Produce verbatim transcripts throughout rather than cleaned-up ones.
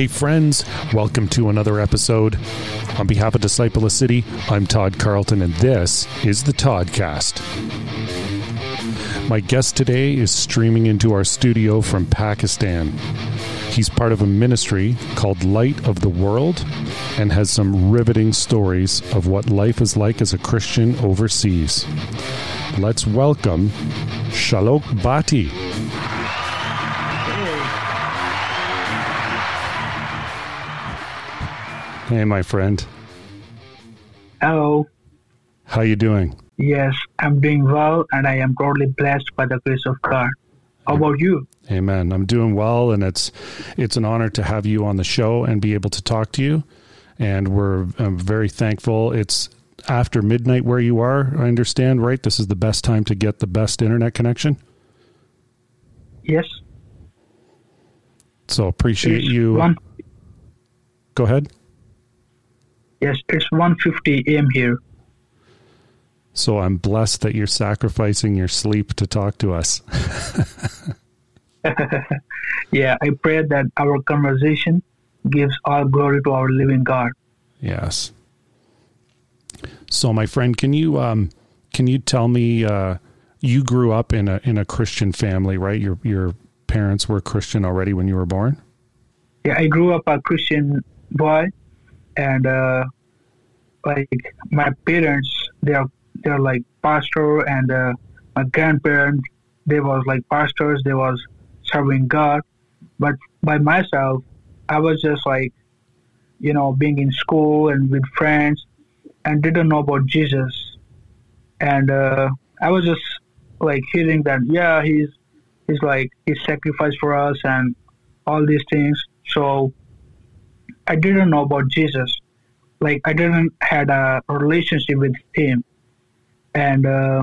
Hey friends, welcome to another episode. On behalf of Disciple of City, I'm Todd Carlton, and this is the Toddcast. My guest today is streaming into our studio from Pakistan. He's part of a ministry called Light of the World and has some riveting stories of what life is like as a Christian overseas. Let's welcome Shalokh Bhatti. Hey, my friend. Hello. How you doing? Yes, I'm doing well, and I am totally blessed by the grace of God. How about you? Amen. I'm doing well, and it's it's an honor to have you on the show and be able to talk to you. And we're I'm very thankful. It's after midnight where you are, I understand, right? This is the best time to get the best internet connection? Yes. So appreciate it's you. One. Go ahead. Yes, it's one fifty a.m. here. So I'm blessed that you're sacrificing your sleep to talk to us. Yeah, I pray that our conversation gives all glory to our living God. Yes. So, my friend, can you um, can you tell me? Uh, you grew up in a in a Christian family, right? Your your parents were Christian already when you were born. Yeah, I grew up a Christian boy. And uh, like my parents, they're they're like pastor, and uh, my grandparents, they was like pastors. They was serving God. But by myself, I was just like, you know, being in school and with friends, and didn't know about Jesus. And uh, I was just like hearing that, yeah, he's he's like he sacrificed for us and all these things. So I didn't know about Jesus. Like, I didn't had a relationship with him. And, uh,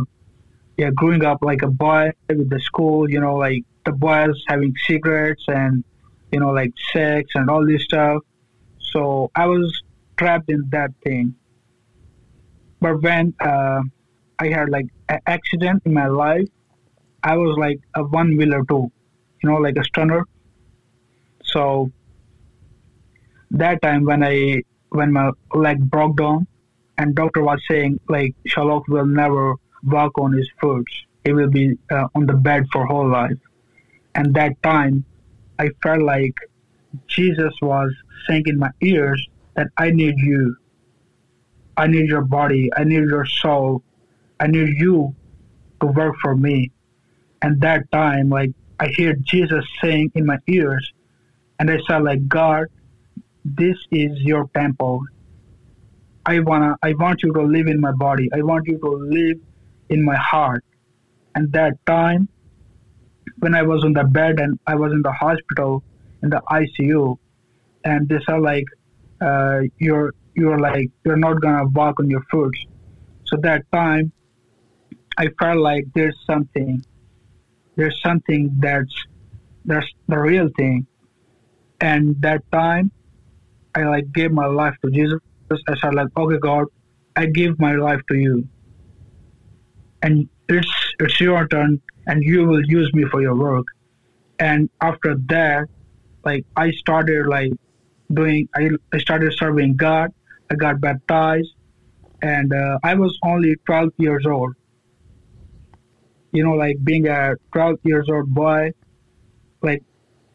yeah, growing up like a boy with the school, you know, like the boys having cigarettes and, you know, like sex and all this stuff. So I was trapped in that thing. But when uh, I had like an accident in my life, I was like a one-wheeler too, you know, like a stunner. So that time when I when my leg broke down, and doctor was saying like Shalokh will never walk on his foot. He will be uh, on the bed for whole life. And that time, I felt like Jesus was saying in my ears that I need you. I need your body. I need your soul. I need you to work for me. And that time, like I heard Jesus saying in my ears, and I said like God, this is your temple. I wanna. I want you to live in my body. I want you to live in my heart. And that time, when I was on the bed and I was in the hospital, in the I C U, and they said like, uh, you're you're like you're not gonna walk on your foot. So that time, I felt like there's something, there's something that's that's the real thing. And that time, I like gave my life to Jesus. I said like, okay, God, I give my life to you. And it's it's your turn, and you will use me for your work. And after that, like I started like doing, I, I started serving God. I got baptized, and uh, I was only twelve years old. You know, like being a twelve years old boy, like,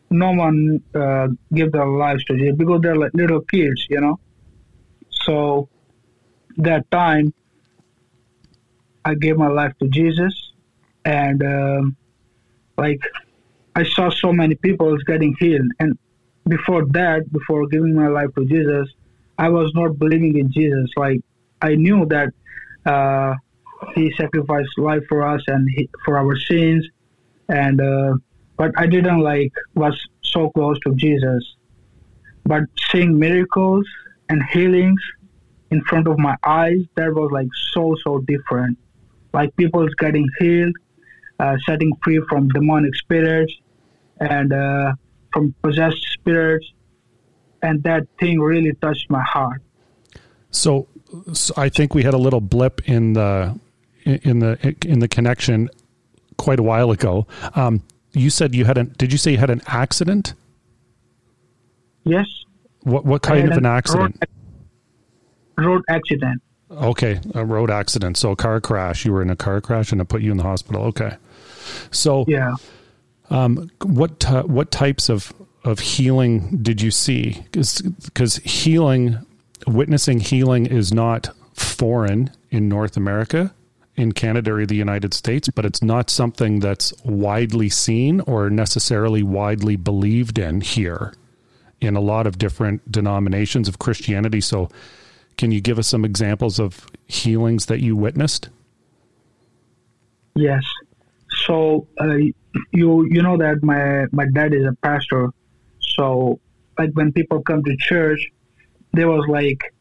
no one uh, give their lives to Jesus because they're like little kids, you know. So that time, I gave my life to Jesus, and um, like I saw so many people getting healed. And before that, before giving my life to Jesus, I was not believing in Jesus. Like I knew that uh, He sacrificed life for us and he, for our sins, and. Uh, But I didn't like was so close to Jesus. But seeing miracles and healings in front of my eyes, that was like so, so different. Like people getting healed, uh, setting free from demonic spirits and uh, from possessed spirits. And that thing really touched my heart. So, so I think we had a little blip in the in the in the connection quite a while ago. Um, You said you had an, did you say you had an accident? Yes. What what kind of an accident? Road, road accident. Okay, a road accident. So a car crash. You were in a car crash and it put you in the hospital. Okay. So yeah. Um, what t- what types of, of healing did you see? Because healing, witnessing healing is not foreign in North America, in Canada or the United States, but it's not something that's widely seen or necessarily widely believed in here in a lot of different denominations of Christianity. So can you give us some examples of healings that you witnessed? Yes. So uh, you you know that my, my dad is a pastor. So like when people come to church, they was like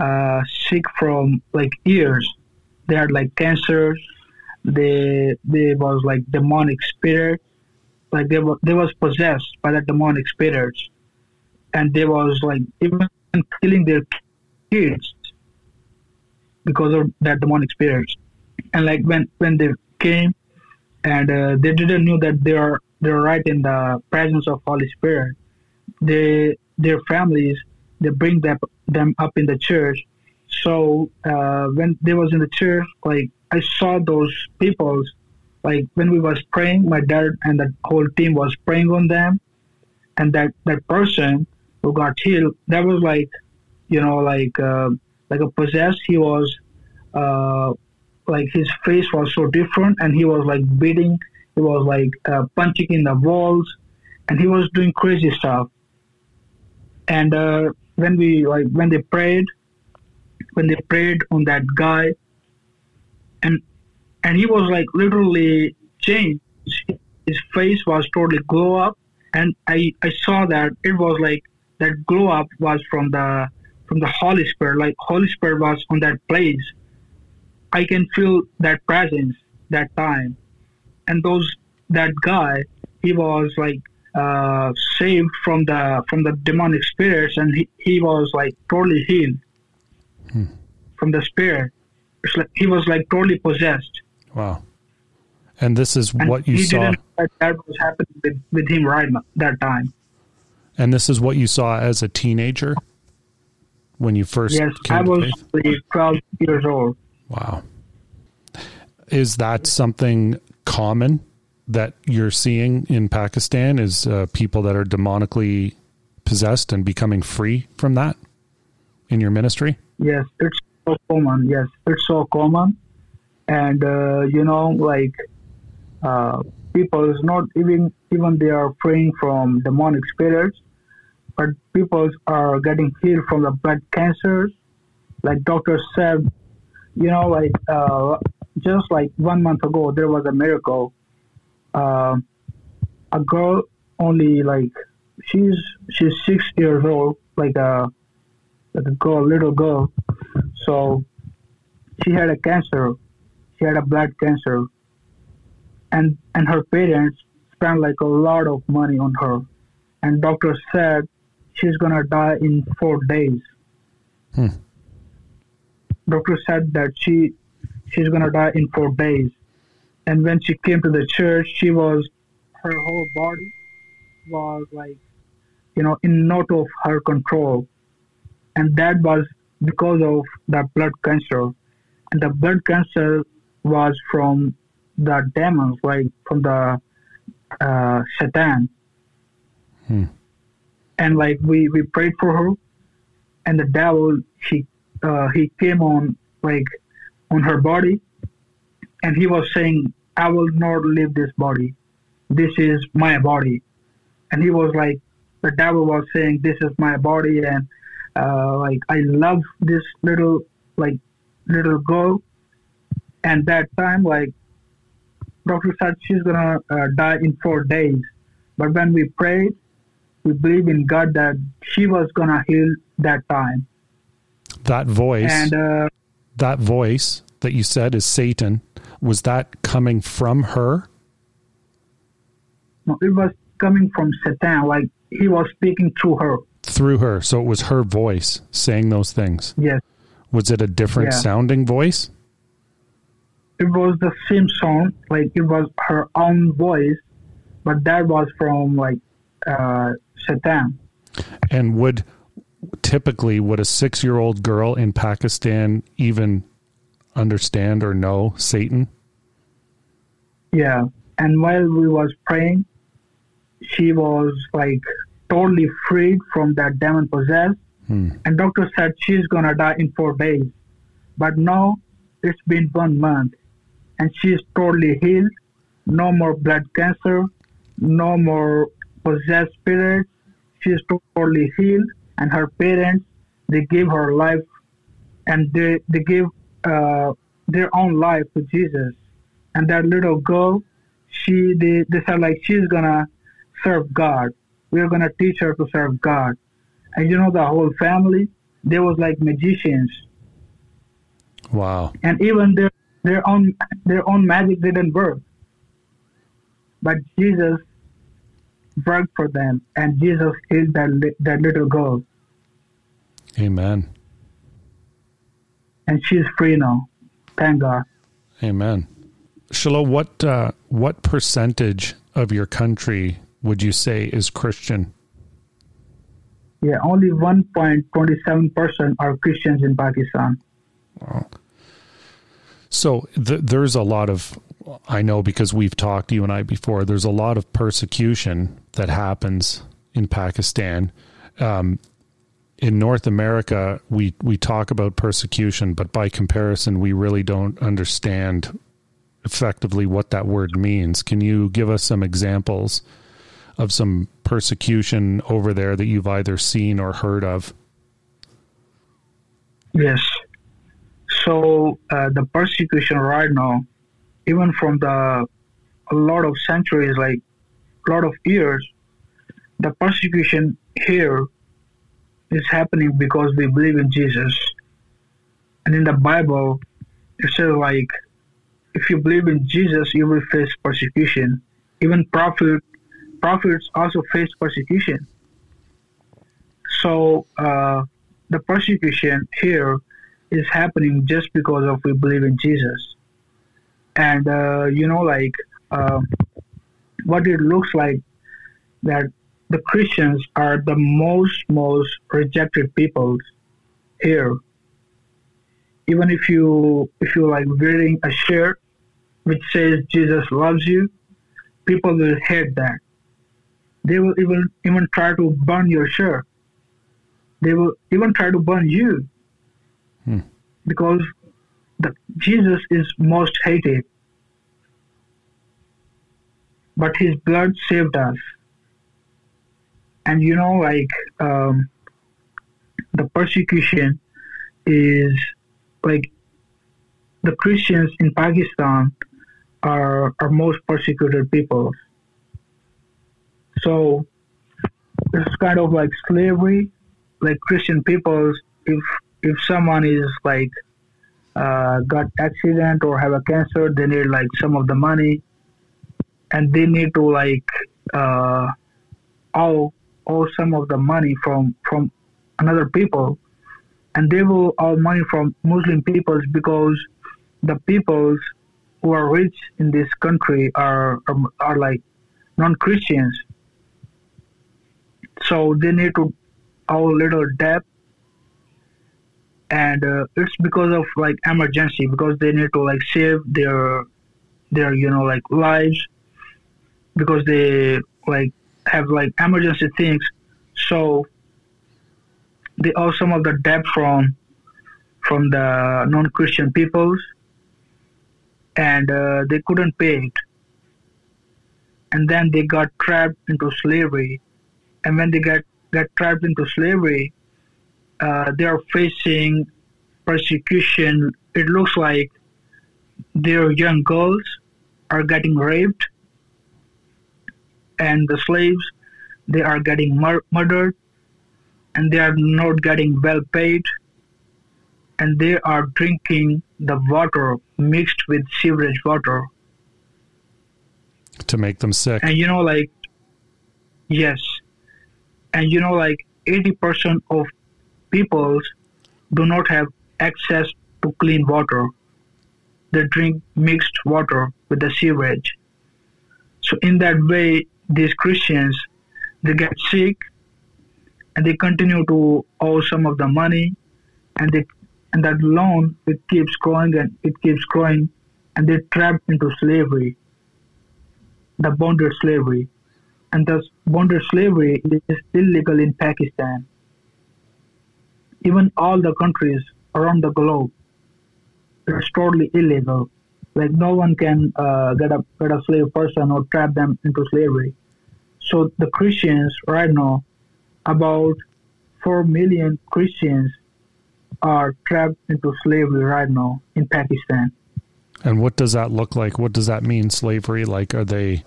uh, sick from like ears. They had like cancer. They they was like demonic spirit. Like they were they was possessed by the demonic spirits, and they was like even killing their kids because of that demonic spirits. And like when, when they came, and uh, they didn't know that they are they're right in the presence of Holy Spirit. They their families they bring them them up in the church. So uh, when they was in the church, like I saw those people, like when we was praying, my dad and the whole team was praying on them, and that, that person who got healed, that was like, you know, like uh, like a possessed. He was uh, like his face was so different, and he was like beating, he was like uh, punching in the walls, and he was doing crazy stuff. And uh, when we like when they prayed. When they prayed on that guy, and and he was like literally changed. His face was totally glow up, and I, I saw that it was like that glow up was from the from the Holy Spirit. Like Holy Spirit was on that place. I can feel that presence that time, and those that guy he was like uh, saved from the from the demonic spirits, and he, he was like totally healed. Hmm. From the spirit. It's like he was like totally possessed. Wow. And this is and what you he saw. Didn't know that, that was happening with, with him right that time. And this is what you saw as a teenager when you first yes, came I was really twelve years old. Wow. Is that something common that you're seeing in Pakistan is uh, people that are demonically possessed and becoming free from that in your ministry? Yes, it's so common. Yes, it's so common. And, uh, you know, like, uh, people is not even, even they are praying from demonic spirits, but people are getting healed from the blood cancers. Like doctor said, you know, like, uh, just like one month ago, there was a miracle. Uh, a girl only, like, she's, she's six years old, like, uh, the girl, little girl, so she had a cancer. She had a blood cancer, and and her parents spent like a lot of money on her. And doctor said she's gonna die in four days. Hmm. Doctor said that she she's gonna die in four days. And when she came to the church, she was her whole body was like, you know, in out of her control. And that was because of the blood cancer. And the blood cancer was from the demons, like from the uh, Satan. Hmm. And like we, we prayed for her, and the devil, he, uh, he came on like on her body, and he was saying, I will not leave this body. This is my body. And he was like, the devil was saying, this is my body, and Uh, like I love this little like little girl, and that time like doctor said she's gonna uh, die in four days. But when we prayed, we believe in God that she was gonna heal that time. That voice, and uh, that voice that you said is Satan. Was that coming from her? No, it was coming from Satan. Like he was speaking through her. Through her. So it was her voice saying those things. Yes. Was it a different yeah. sounding voice? It was the same sound. Like it was her own voice, but that was from like uh, Satan. And would typically would a six-year-old girl in Pakistan even understand or know Satan? Yeah. And while we was praying, she was like totally freed from that demon possessed. Hmm. And doctor said she's going to die in four days. But now it's been one month and she's totally healed. No more blood cancer, no more possessed spirit. She's totally healed. And her parents, they gave her life and they, they gave uh, their own life to Jesus. And that little girl, she they, they said, like, she's going to serve God. We're going to teach her to serve God. And, you know, the whole family, they was like magicians. Wow. And even their their own their own magic didn't work. But Jesus worked for them, and Jesus healed that, that little girl. Amen. And she's free now. Thank God. Amen. Shalokh, what uh, what percentage of your country would you say is Christian? Yeah, only one point two seven percent are Christians in Pakistan. Wow. So th- there's a lot of, I know because we've talked, you and I, before, there's a lot of persecution that happens in Pakistan. Um, in North America, we, we talk about persecution, but by comparison, we really don't understand effectively what that word means. Can you give us some examples of some persecution over there that you've either seen or heard of? Yes. So uh, the persecution right now, even from the a lot of centuries, like a lot of years, the persecution here is happening because we believe in Jesus. And in the Bible, it says, like, if you believe in Jesus, you will face persecution. Even prophet, prophets also face persecution. So uh, the persecution here is happening just because of we believe in Jesus. And, uh, you know, like, uh, what it looks like that the Christians are the most, most rejected people here. Even if you, if you like wearing a shirt which says Jesus loves you, people will hate that. They will even, even try to burn your shirt. They will even try to burn you. Hmm. Because the, Jesus is most hated, but his blood saved us. And you know, like, um, the persecution is like the Christians in Pakistan are are most persecuted people. So it's kind of like slavery, like Christian people, if If someone is like uh, got accident or have a cancer, they need like some of the money, and they need to like uh, owe owe some of the money from from another people, and they will owe money from Muslim peoples because the peoples who are rich in this country are are, are like non-Christians, so they need to owe little debt. And uh, it's because of like emergency, because they need to like save their their you know like lives, because they like have like emergency things, so they owe some of the debt from from the non-Christian peoples, and uh, they couldn't pay it, and then they got trapped into slavery. And when they get got trapped into slavery, Uh, they are facing persecution. It looks like their young girls are getting raped, and the slaves, they are getting mur- murdered, and they are not getting well paid, and they are drinking the water mixed with sewage water. To make them sick. And you know, like, yes. And you know, like, eighty percent of peoples do not have access to clean water. They drink mixed water with the sewage. So in that way, these Christians, they get sick, and they continue to owe some of the money, and they and that loan it keeps growing and it keeps growing, and they're trapped into slavery, the bonded slavery. And thus bonded slavery is still legal in Pakistan. Even all the countries around the globe, it's totally illegal. Like no one can uh, get a get a slave person or trap them into slavery. So the Christians right now, about four million Christians are trapped into slavery right now in Pakistan. And what does that look like? What does that mean, slavery? Like, are they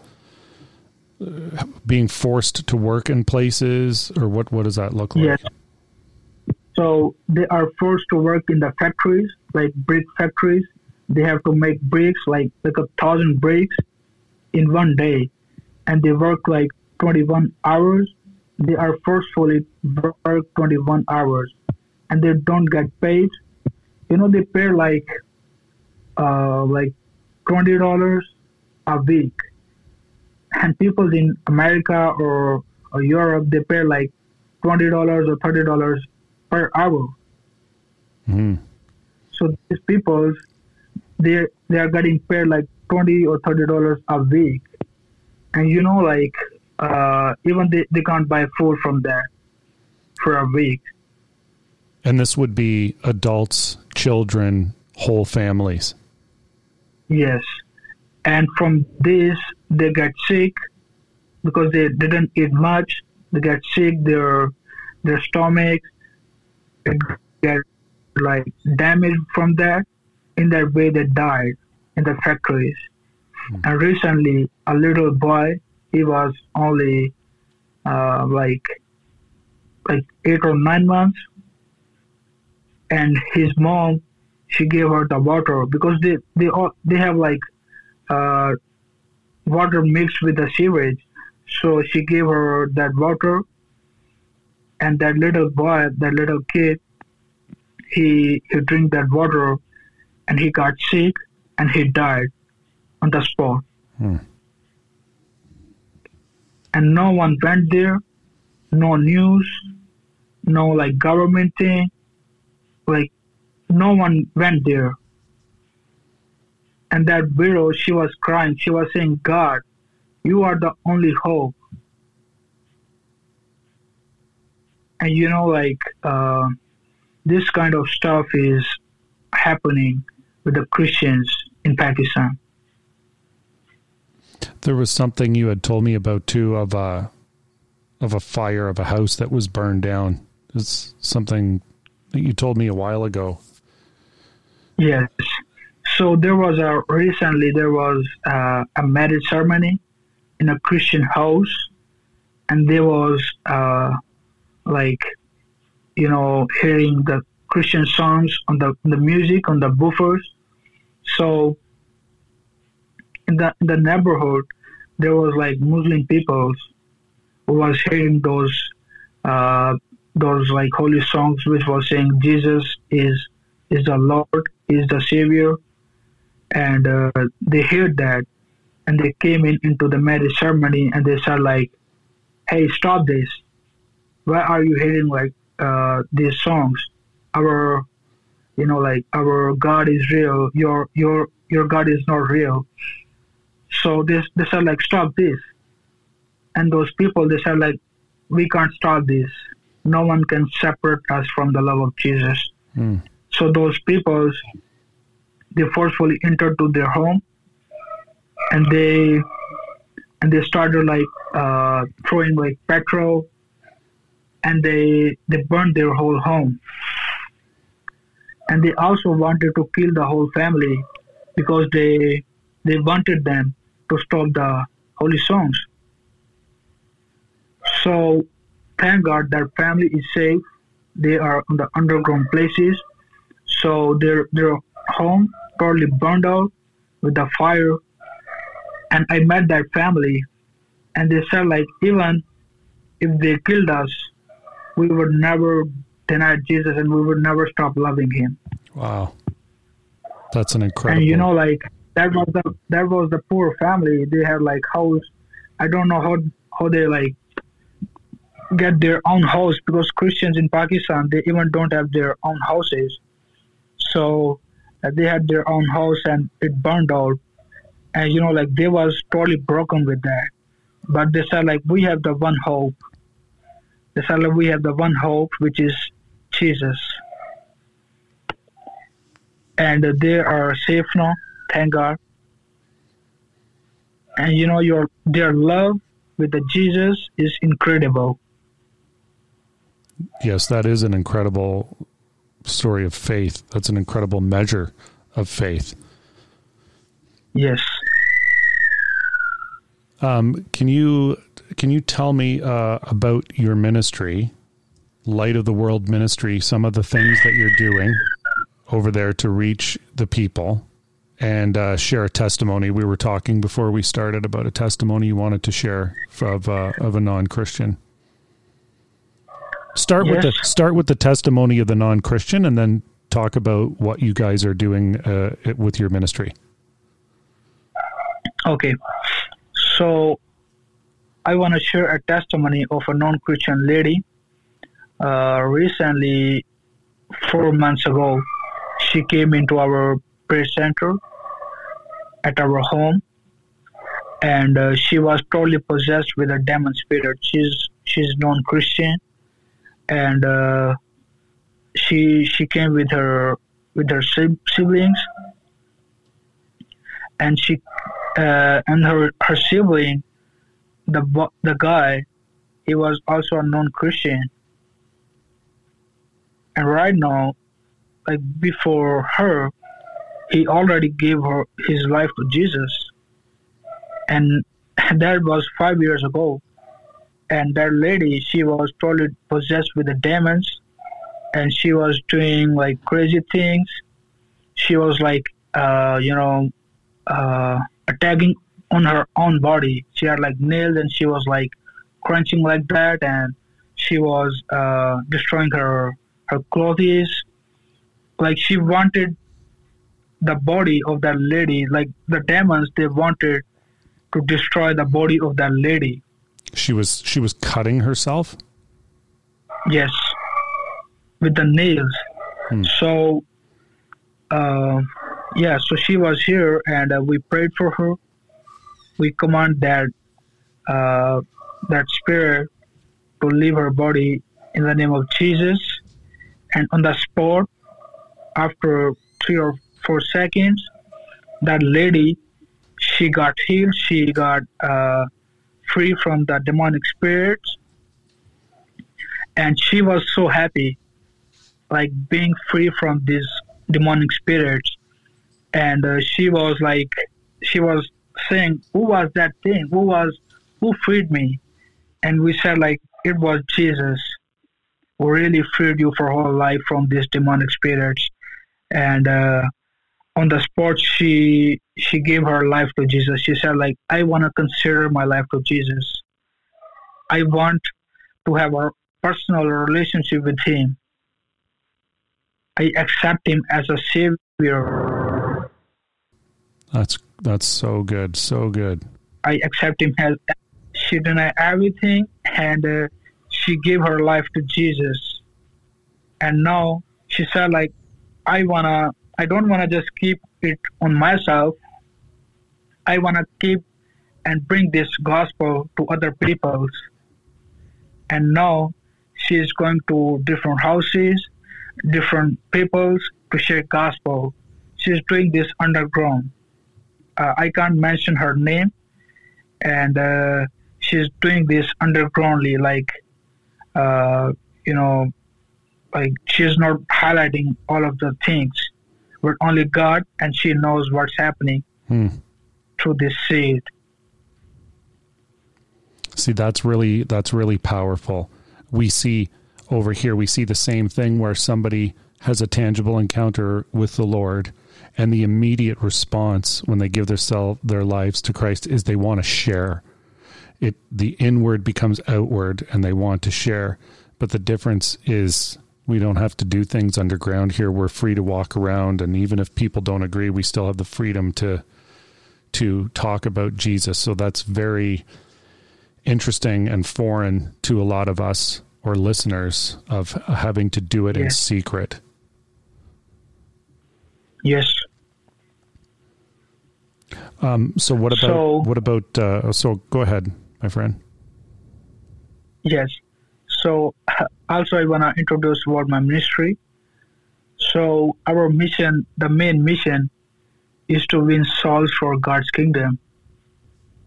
uh, being forced to work in places, or what, what does that look like? Yes. So they are forced to work in the factories, like brick factories. They have to make bricks, like like a thousand bricks in one day. And they work like twenty-one hours. They are forcefully work twenty-one hours. And they don't get paid. You know, they pay like uh, like twenty dollars a week. And people in America or, or Europe, they pay like twenty dollars or thirty dollars per hour. Mm. So these people, they they are getting paid like twenty or thirty dollars a week, and you know, like uh, even they, they can't buy food from there for a week. And this would be adults, children, whole families. Yes, and from this they get sick because they didn't eat much. They get sick. Their their stomach get like damaged from that. In that way, they died in the factories. Hmm. And recently, a little boy, he was only uh, like like eight or nine months, and his mom, she gave her the water because they they all, they have like uh, water mixed with the sewage. So she gave her that water, and that little boy, that little kid, he he drank that water. And he got sick, and he died on the spot. Hmm. And no one went there, no news, no like government thing, like no one went there. And that widow, she was crying. She was saying, "God, you are the only hope." And you know, like uh, this kind of stuff is happening with the Christians in Pakistan. There was something you had told me about too, of a of a fire of a house that was burned down. It's something that you told me a while ago. Yes. So there was a recently there was a, a marriage ceremony in a Christian house, and there was uh, like you know hearing the Christian songs on the the music on the buffers. So in the in the neighborhood, there was like Muslim peoples who was hearing those uh, those like holy songs, which was saying Jesus is is the Lord, is the Savior, and uh, they heard that, and they came in into the marriage ceremony, and they said like, "Hey, stop this! Why are you hearing like uh, these songs? Our, you know, like our God is real. Your, your, your God is not real." So this, they said like, "Stop this." And those people, they said like, "We can't stop this. No one can separate us from the love of Jesus." Mm. So those people, they forcefully entered to their home, and they, and they started like uh, throwing like petrol, and they they burned their whole home. And they also wanted to kill the whole family because they they wanted them to stop the holy songs. So thank God that family is safe. They are on the underground places. So their their home totally burned out with the fire. And I met that family, and they said like, even if they killed us, we would never deny Jesus, and we would never stop loving him. Wow, that's an incredible. And you know, like that was the that was the poor family. They had like house. I don't know how how they like get their own house, because Christians in Pakistan, they even don't have their own houses. So uh, they had their own house and it burned out. And, you know, like they was totally broken with that. But they said, like, we have the one hope. They said, like, we have the one hope, which is Jesus. And uh, they are safe now, thank God. And, you know, your their love with the Jesus is incredible. Yes, that is an incredible story of faith. That's an incredible measure of faith. Yes. Um, can you can you tell me uh, about your ministry, Light of the World Ministry, some of the things that you're doing over there to reach the people, and uh, share a testimony? We were talking before we started about a testimony you wanted to share of uh, of a non-Christian. Start yes. with the start with the testimony of the non-Christian, and then talk about what you guys are doing uh, with your ministry. Okay, so I want to share a testimony of a non-Christian lady. Uh, recently, four months ago, she came into our prayer center at our home, and uh, she was totally possessed with a demon spirit. She's she's non-Christian, and uh, she she came with her with her siblings, and she. Uh, and her, her sibling, the the guy, he was also a non-Christian. And right now, like before her, he already gave her his life to Jesus. And that was five years ago. And that lady, she was totally possessed with the demons. And she was doing like crazy things. She was like, uh, you know... Uh, attacking on her own body. She had like nails, and she was like crunching like that, and she was uh, destroying her her clothes. Like she wanted the body of that lady, like the demons, they wanted to destroy the body of that lady. She was she was cutting herself? Yes, with the nails. Hmm. So uh yeah, so she was here, and uh, we prayed for her. We command that uh, that spirit to leave her body in the name of Jesus. And on the spot, after three or four seconds, that lady, she got healed. She got uh, free from the demonic spirits. And she was so happy, like being free from these demonic spirits. And uh, she was like, she was saying, who was that thing? Who was, who freed me? And we said like, it was Jesus who really freed you for whole life from these demonic spirits. And uh, on the spot, she she gave her life to Jesus. She said like, I want to consider my life to Jesus. I want to have a personal relationship with him. I accept him as a savior. That's that's so good, so good. I accept him. As, she denied everything, and uh, she gave her life to Jesus. And now she said, like, I wanna, I don't wanna just keep it on myself. I wanna keep and bring this gospel to other peoples. And now she is going to different houses, different peoples to share gospel. She's doing this underground. Uh, I can't mention her name, and uh, she's doing this undergroundly, like, uh, you know, like she's not highlighting all of the things, but only God, and she knows what's happening hmm. through this seed. See, that's really, that's really powerful. We see over here, we see the same thing where somebody has a tangible encounter with the Lord, and the immediate response when they give their self, their lives to Christ is they want to share. It, the inward becomes outward, and they want to share. But the difference is we don't have to do things underground here. We're free to walk around, and even if people don't agree, we still have the freedom to to talk about Jesus. So that's very interesting and foreign to a lot of us or listeners of having to do it yeah. in secret. Yes. Um, so what about, so, what about, uh, so go ahead, my friend. Yes. So also I want to introduce about my ministry. So our mission, the main mission is to win souls for God's kingdom.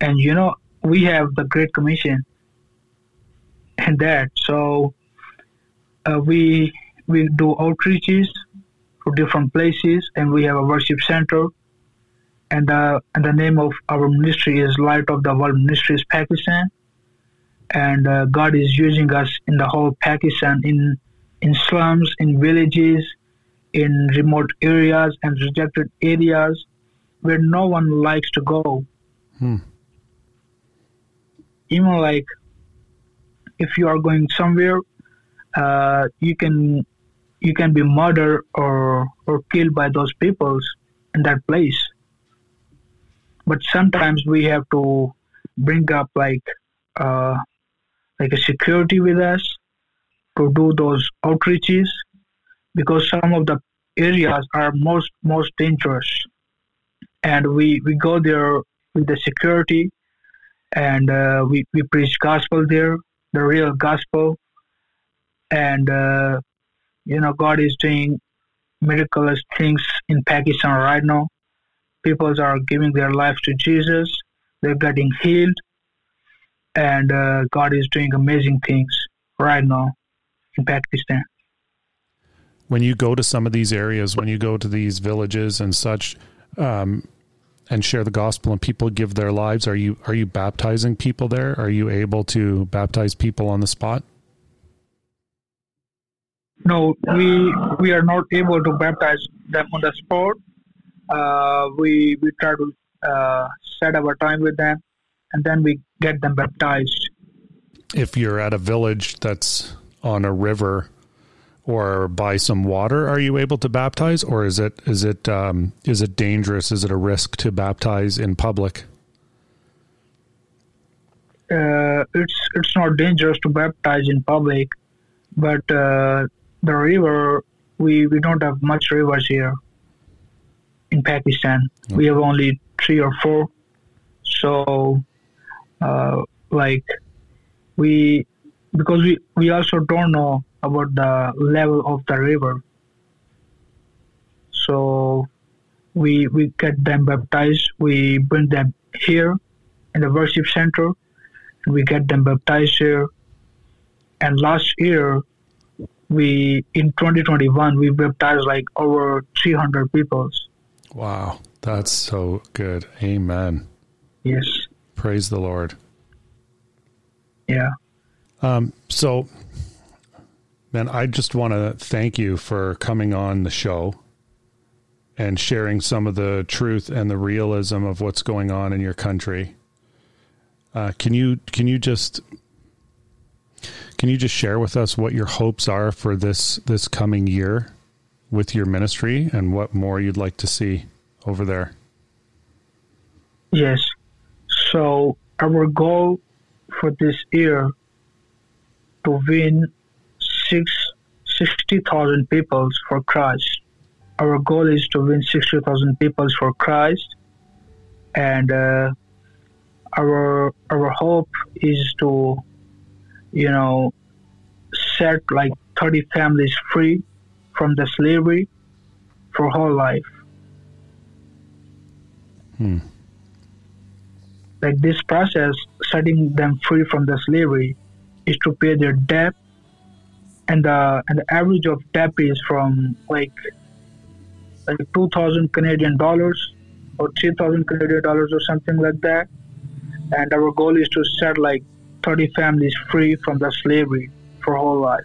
And, you know, we have the Great Commission and that. So uh, we we do outreaches to different places, and we have a worship center. And the, and the name of our ministry is Light of the World Ministries Pakistan. And uh, God is using us in the whole Pakistan, in in slums, in villages, in remote areas and rejected areas where no one likes to go. Hmm. Even like if you are going somewhere, uh, you can you can be murdered or or killed by those peoples in that place. But sometimes we have to bring up like uh, like a security with us to do those outreaches, because some of the areas are most most dangerous, and we, we go there with the security. And uh, we, we preach gospel there, the real gospel. And, uh, you know, God is doing miraculous things in Pakistan right now. People are giving their life to Jesus. They're getting healed. And uh, God is doing amazing things right now in Pakistan. When you go to some of these areas, when you go to these villages and such, um and share the gospel and people give their lives, Are you, are you baptizing people there? Are you able to baptize people on the spot? No, we, we are not able to baptize them on the spot. Uh, we, we try to, uh, set our time with them and then we get them baptized. If you're at a village that's on a river or by some water, are you able to baptize, or is it is it um, is it dangerous? Is it a risk to baptize in public? Uh, it's it's not dangerous to baptize in public, but uh, the river we, we don't have much rivers here in Pakistan. Okay. We have only three or four, so uh, like we because we, we also don't know about the level of the river. So we we get them baptized. We bring them here in the worship center and we get them baptized here. And last year, we in twenty twenty-one, we baptized like over three hundred people. Wow, that's so good. Amen. Yes. Praise the Lord. Yeah. Um. So... And I just want to thank you for coming on the show and sharing some of the truth and the realism of what's going on in your country. Uh, can you can you just can you just share with us what your hopes are for this this coming year with your ministry and what more you'd like to see over there? Yes. So our goal for this year to win sixty thousand people for Christ. Our goal is to win sixty thousand people for Christ, and uh, our our hope is to, you know, set like thirty families free from the slavery for whole life. Hmm. Like this process, setting them free from the slavery, is to pay their debt. And the and the average of debt is from like like two thousand Canadian dollars or three thousand Canadian dollars or something like that. And our goal is to set like thirty families free from the slavery for whole life.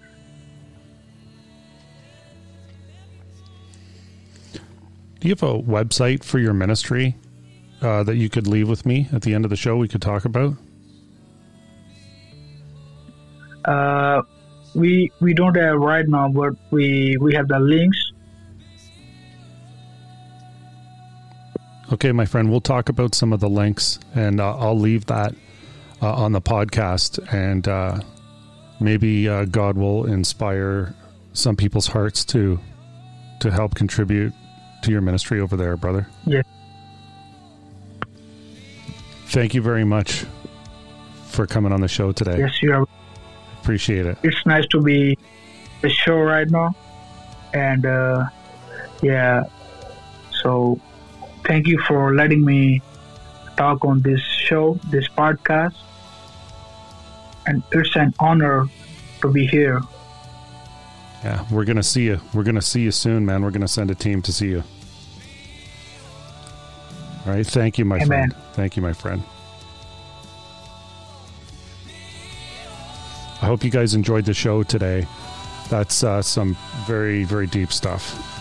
Do you have a website for your ministry uh, that you could leave with me at the end of the show? We could talk about. Uh. We we don't have right now, but we, we have the links. Okay, my friend, we'll talk about some of the links, and uh, I'll leave that uh, on the podcast, and uh, maybe uh, God will inspire some people's hearts to to help contribute to your ministry over there, brother. Yeah. Thank you very much for coming on the show today. Yes, you are. Appreciate it. It's nice to be the show right now, and uh, yeah. So, thank you for letting me talk on this show, this podcast, and it's an honor to be here. Yeah, we're gonna see you. We're gonna see you soon, man. We're gonna send a team to see you. All right. Thank you, my Amen. friend. Thank you, my friend. I hope you guys enjoyed the show today. That's uh, some very, very deep stuff.